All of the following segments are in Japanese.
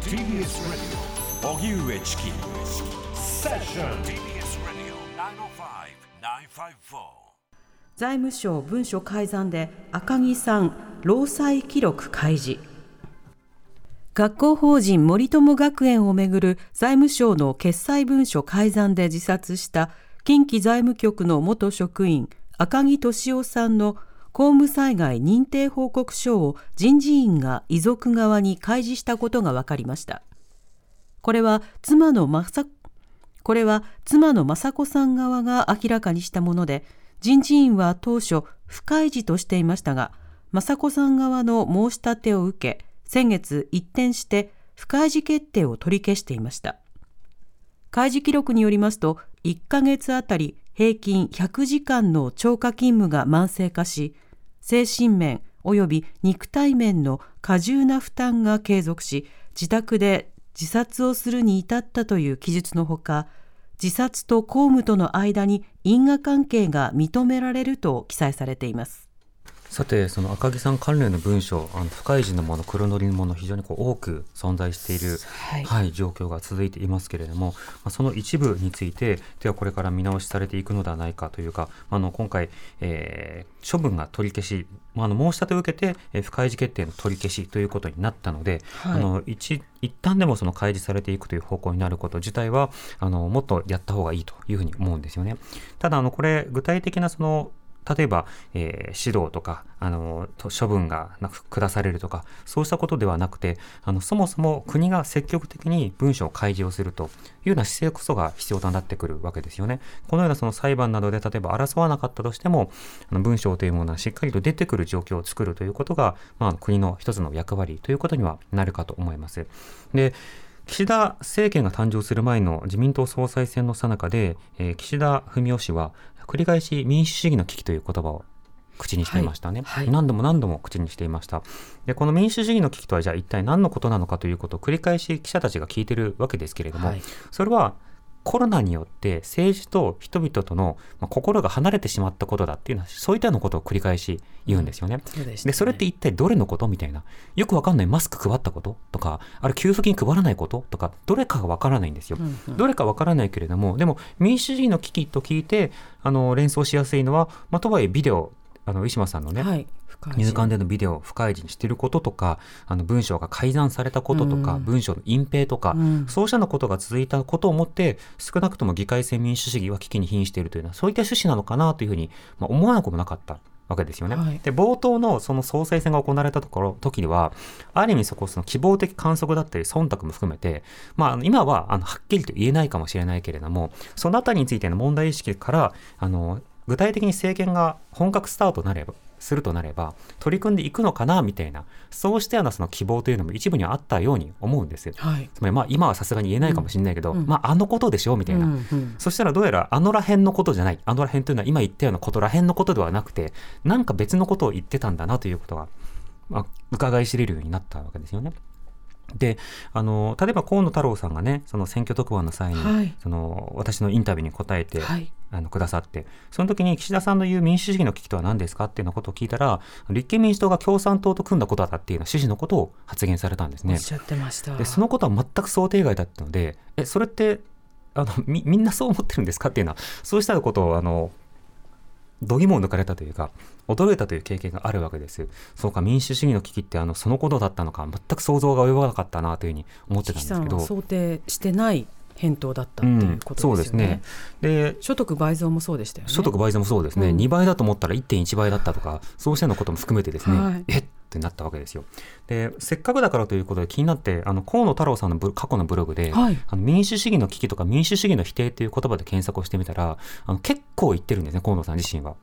TBS Radio 荻上チキセッション TBS Radio 905-954 財務省文書改ざんで赤木さん労災記録開示。学校法人森友学園をめぐる財務省の決裁文書改ざんで自殺した近畿財務局の元職員赤木俊夫さんの公務災害認定報告書を人事院が遺族側に開示したことが分かりました。これは妻の雅子さん側が明らかにしたもので、人事院は当初不開示としていましたが、雅子さん側の申し立てを受け、先月一転して不開示決定を取り消していました。開示記録によりますと、1ヶ月あたり平均100時間の超過勤務が慢性化し、精神面および肉体面の過重な負担が継続し、自宅で自殺をするに至ったという記述のほか、自殺と公務との間に因果関係が認められると記載されています。さて、その赤木さん関連の文書、不開示のもの、黒塗りのもの、非常に多く存在している、状況が続いていますけれども、その一部について、ではこれから見直しされていくのではないかというか、今回、処分が取り消し、申し立てを受けて、不開示決定の取り消しということになったので、一旦でもその開示されていくという方向になること自体は、もっとやった方がいいというふうに思うんですよね。ただ、これ、具体的なその、例えば、指導とか処分が下されるとかそうしたことではなくて、そもそも国が積極的に文書を開示をするというような姿勢こそが必要となってくるわけですよね。このようなその裁判などで例えば争わなかったとしても文書というものはしっかりと出てくる状況を作るということが、国の一つの役割ということにはなるかと思います。で、岸田政権が誕生する前の自民党総裁選の最中で、岸田文雄氏は繰り返し民主主義の危機という言葉を口にしていましたね、何度も口にしていました。で、この民主主義の危機とはじゃあ一体何のことなのかということを繰り返し記者たちが聞いているわけですけれども、それはコロナによって政治と人々との心が離れてしまったことだっていうのはそういったようなことを繰り返し言うんですよね。で、それって一体どれのことみたいな、よくわかんない、マスク配ったこととか、ある給付金配らないこととか、どれかがわからないんですよ、どれかわからないけれども、でも民主主義の危機と聞いて連想しやすいのは、とはいえビデオ石間さんのね、入管でのビデオを不開示にしていることとか、文章が改ざんされたこととか、文章の隠蔽とか、そうしたのことが続いたことをもって少なくとも議会制民主主義は危機に瀕しているというのはそういった趣旨なのかなというふうに、思わなくもなかったわけですよね。で、冒頭のその総裁選が行われた時にはある意味その希望的観測だったり忖度も含めて、今ははっきりと言えないかもしれないけれども、そのあたりについての問題意識から具体的に政権が本格スタートするとなれば取り組んでいくのかなみたいな、そうしたようなその希望というのも一部にはあったように思うんですよ、つまり今はさすがに言えないかもしれないけど、のことでしょみたいな、そしたらどうやららへんのことじゃない、らへんというのは今言ったようなことらへんのことではなくて、なんか別のことを言ってたんだなということが、伺い知れるようになったわけですよね。で、例えば河野太郎さんがね、その選挙特番の際に、私のインタビューに答えて、くださって、その時に岸田さんの言う民主主義の危機とは何ですかっていうようなことを聞いたら、立憲民主党が共産党と組んだことだっていうような趣旨のことを発言されたんですね。おっしゃってました。で、そのことは全く想定外だったので、それってみんなそう思ってるんですかっていうのは、そうしたことを度肝を抜かれたというか驚いたという経験があるわけです。そうか、民主主義の危機ってそのことだったのか、全く想像が及ばなかったなというふうに思ってたんですけど、想定してない返答だったということですよね。で、所得倍増もそうでしたよね。所得倍増もそうですね、2倍だと思ったら 1.1 倍だったとか、そうしたようなことも含めてですね、ってなったわけですよ。で、せっかくだからということで気になって河野太郎さんの過去のブログで、民主主義の危機とか民主主義の否定という言葉で検索をしてみたら、結構言ってるんですね、河野さん自身は。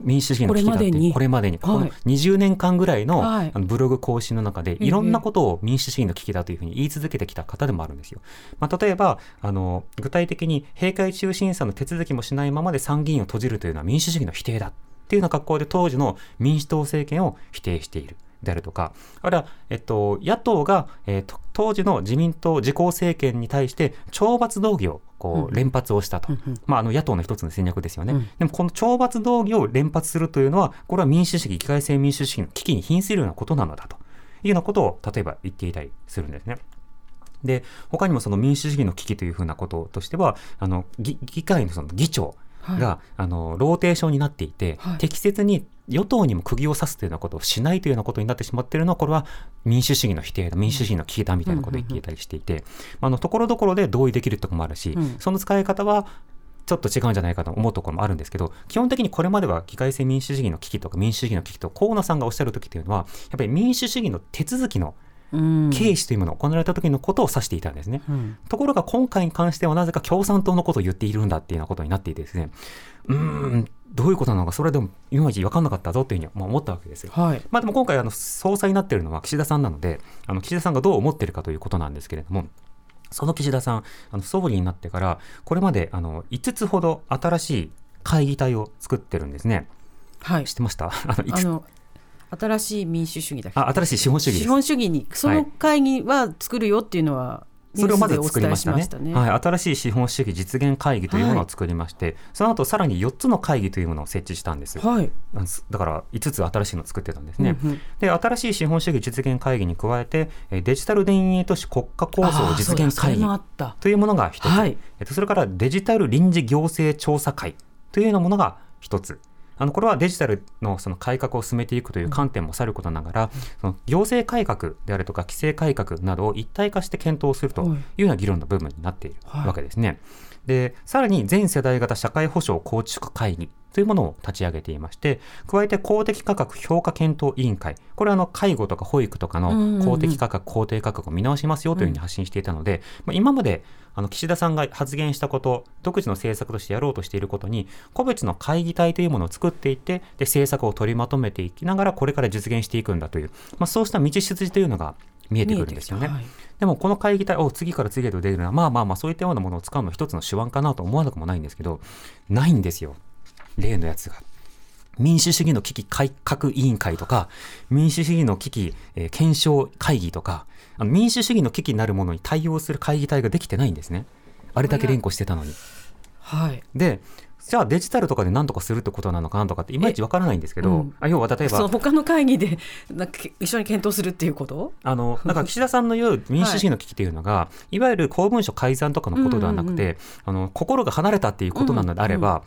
民主主義の危機だってこれまでに20年間ぐらいのブログ更新の中で、いろんなことを民主主義の危機だというふうに言い続けてきた方でもあるんですよ。例えば具体的に閉会中審査の手続きもしないままで参議院を閉じるというのは民主主義の否定だというような格好で当時の民主党政権を否定しているであるとか、あるいは、野党が、当時の自民党自公政権に対して懲罰動議を連発をしたと、野党の一つの戦略ですよね、でもこの懲罰動議を連発するというのは、これは民主主義、議会制民主主義の危機に瀕するようなことなのだというようなことを例えば言っていたりするんですね。で、他にもその民主主義の危機というふうなこととしては、議会のその議長が、ローテーションになっていて、適切に与党にも釘を刺すというようなことをしないというようなことになってしまっているのは、これは民主主義の否定だ、民主主義の危機だみたいなことを言っていたりしていて、ところどころで同意できるところもあるし、その使い方はちょっと違うんじゃないかと思うところもあるんですけど、基本的にこれまでは議会制民主主義の危機とか民主主義の危機と河野さんがおっしゃるときというのは、やっぱり民主主義の手続きの軽視というものを行われた時のことを指していたんですね、ところが今回に関してはなぜか共産党のことを言っているんだっていうようなことになっていてですね、どういうことなのかそれでもいまいち分かんなかったぞというふうに思ったわけですよ、でも今回総裁になっているのは岸田さんなので、岸田さんがどう思っているかということなんですけれども、その岸田さん、総理になってからこれまで5つほど新しい会議体を作ってるんですね。知ってました？新しい民主主義だっけ？新しい資本主義です。資本主義にその会議は作るよっていうのは、それをまず作りましたね。新しい資本主義実現会議というものを作りまして、その後さらに4つの会議というものを設置したんです、だから5つ新しいのを作ってたんですね、で、新しい資本主義実現会議に加えてデジタル田園都市国家構想実現会議というものが1つ、それからデジタル臨時行政調査会というようなものが1つ、これはデジタルのその改革を進めていくという観点もさることながら、その行政改革であるとか規制改革などを一体化して検討するというような議論の部分になっているわけですね、で、さらに全世代型社会保障構築会議というものを立ち上げていまして、加えて公的価格評価検討委員会、これは介護とか保育とかの公的価格、公定価格を見直しますよというふうに発信していたので、今まで岸田さんが発言したこと、独自の政策としてやろうとしていることに個別の会議体というものを作っていって、で、政策を取りまとめていきながらこれから実現していくんだという、そうした道筋というのが見えてくるんですよね、でもこの会議体を次から次へと出るのは、そういったようなものを使うの一つの手腕かなと思わなくもないんですけど、ないんですよ、例のやつが。民主主義の危機改革委員会とか、民主主義の危機、検証会議とか、民主主義の危機になるものに対応する会議体ができてないんですね、あれだけ連呼してたのに。で、じゃあデジタルとかで何とかするってことなのかなとかっていまいちわからないんですけど、要は例えばその他の会議で一緒に検討するっていうこと、なんか岸田さんの言う民主主義の危機というのが、いわゆる公文書改ざんとかのことではなくて、心が離れたっていうことなのであれば、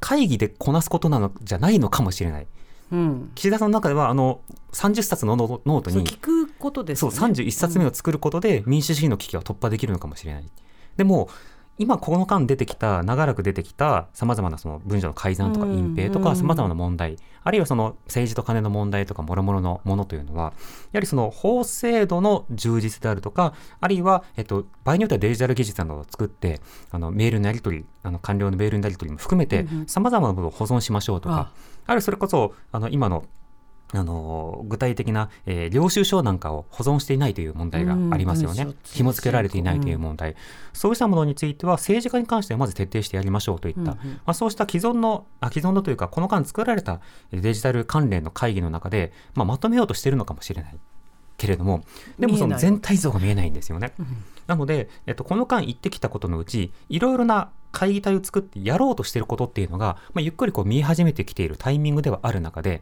会議でこなすことなのじゃないのかもしれない、岸田さんの中では30冊のノートに聞くことです、そう31冊目を作ることで民主主義の危機は突破できるのかもしれない。でも今この間出てきた、長らく出てきたさまざまなその文書の改ざんとか隠蔽とかさまざまな問題、あるいはその政治と金の問題とかもろもろのものというのは、やはりその法制度の充実であるとか、あるいは、場合によってはデジタル技術などを作って、メールのやり取り、官僚のメールのやり取りも含めてさまざまなものを保存しましょうとか、あるいはそれこそ今の具体的な、領収書なんかを保存していないという問題がありますよね、紐付けられていないという問題、そうしたものについては政治家に関してはまず徹底してやりましょうといった、そうした既存のというかこの間作られたデジタル関連の会議の中で、まとめようとしているのかもしれないけれども、でもその全体像が見えないんですよね、なので、この間言ってきたことのうち、いろいろな会議体を作ってやろうとしていることっていうのが、ゆっくり見え始めてきているタイミングではある中で、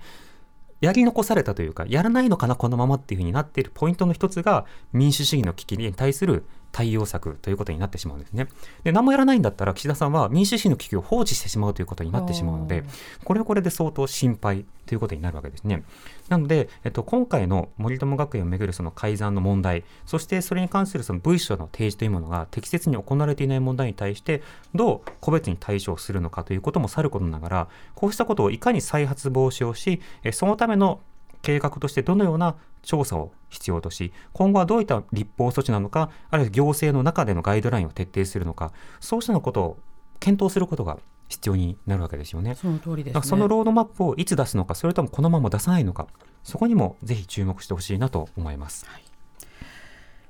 やり残されたというか、やらないのかなこのままっていう風になっているポイントの一つが、民主主義の危機に対する対応策ということになってしまうんですね。で、何もやらないんだったら岸田さんは民主主義の危機を放置してしまうということになってしまうので、これはこれで相当心配ということになるわけですね。なので、今回の森友学園をめぐるその改ざんの問題、そしてそれに関するその文書の提示というものが適切に行われていない問題に対して、どう個別に対処するのかということもさることながら、こうしたことをいかに再発防止をし、そのための計画としてどのような調査を必要とし、今後はどういった立法措置なのか、あるいは行政の中でのガイドラインを徹底するのか、そうしたことを検討することが必要になるわけですよね。その通りですね。そのロードマップをいつ出すのか、それともこのまま出さないのか、そこにもぜひ注目してほしいなと思います、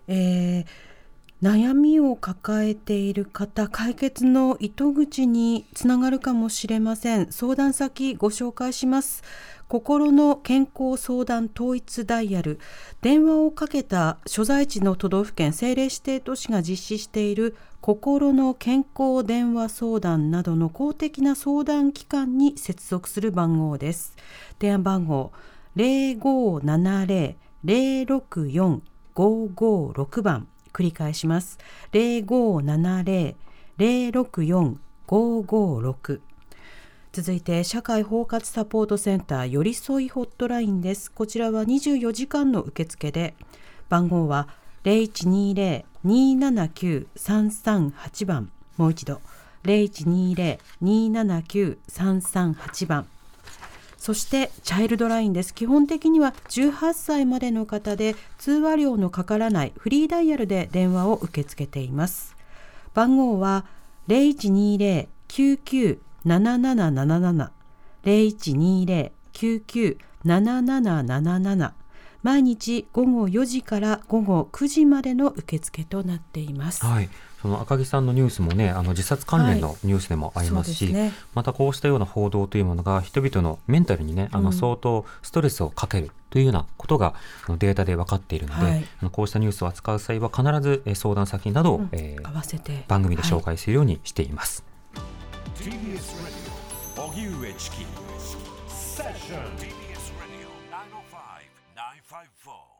悩みを抱えている方、解決の糸口につながるかもしれません。相談先ご紹介します。心の健康相談統一ダイヤル、電話をかけた所在地の都道府県、政令指定都市が実施している心の健康電話相談などの公的な相談機関に接続する番号です。電話番号0570-064-556 番。繰り返します。0570-064-556。続いて社会包括サポートセンターよりそいホットラインです。こちらは24時間の受付で、番号は 0120-279-338 番。もう一度 0120-279-338 番。そしてチャイルドラインです。基本的には18歳までの方で、通話料のかからないフリーダイヤルで電話を受け付けています。番号は 0120-99-7777 0120-99-7777、 毎日午後4時から午後9時までの受付となっています。はい、その赤木さんのニュースもね、自殺関連のニュースでもありますし、はい、そうですね、またこうしたような報道というものが人々のメンタルにね、相当ストレスをかけるというようなことがデータで分かっているので、はい、こうしたニュースを扱う際は必ず相談先などを、合わせて番組で紹介するようにしています。はい、TBS Radio 荻上チキセッション。 TBS Radio 905-954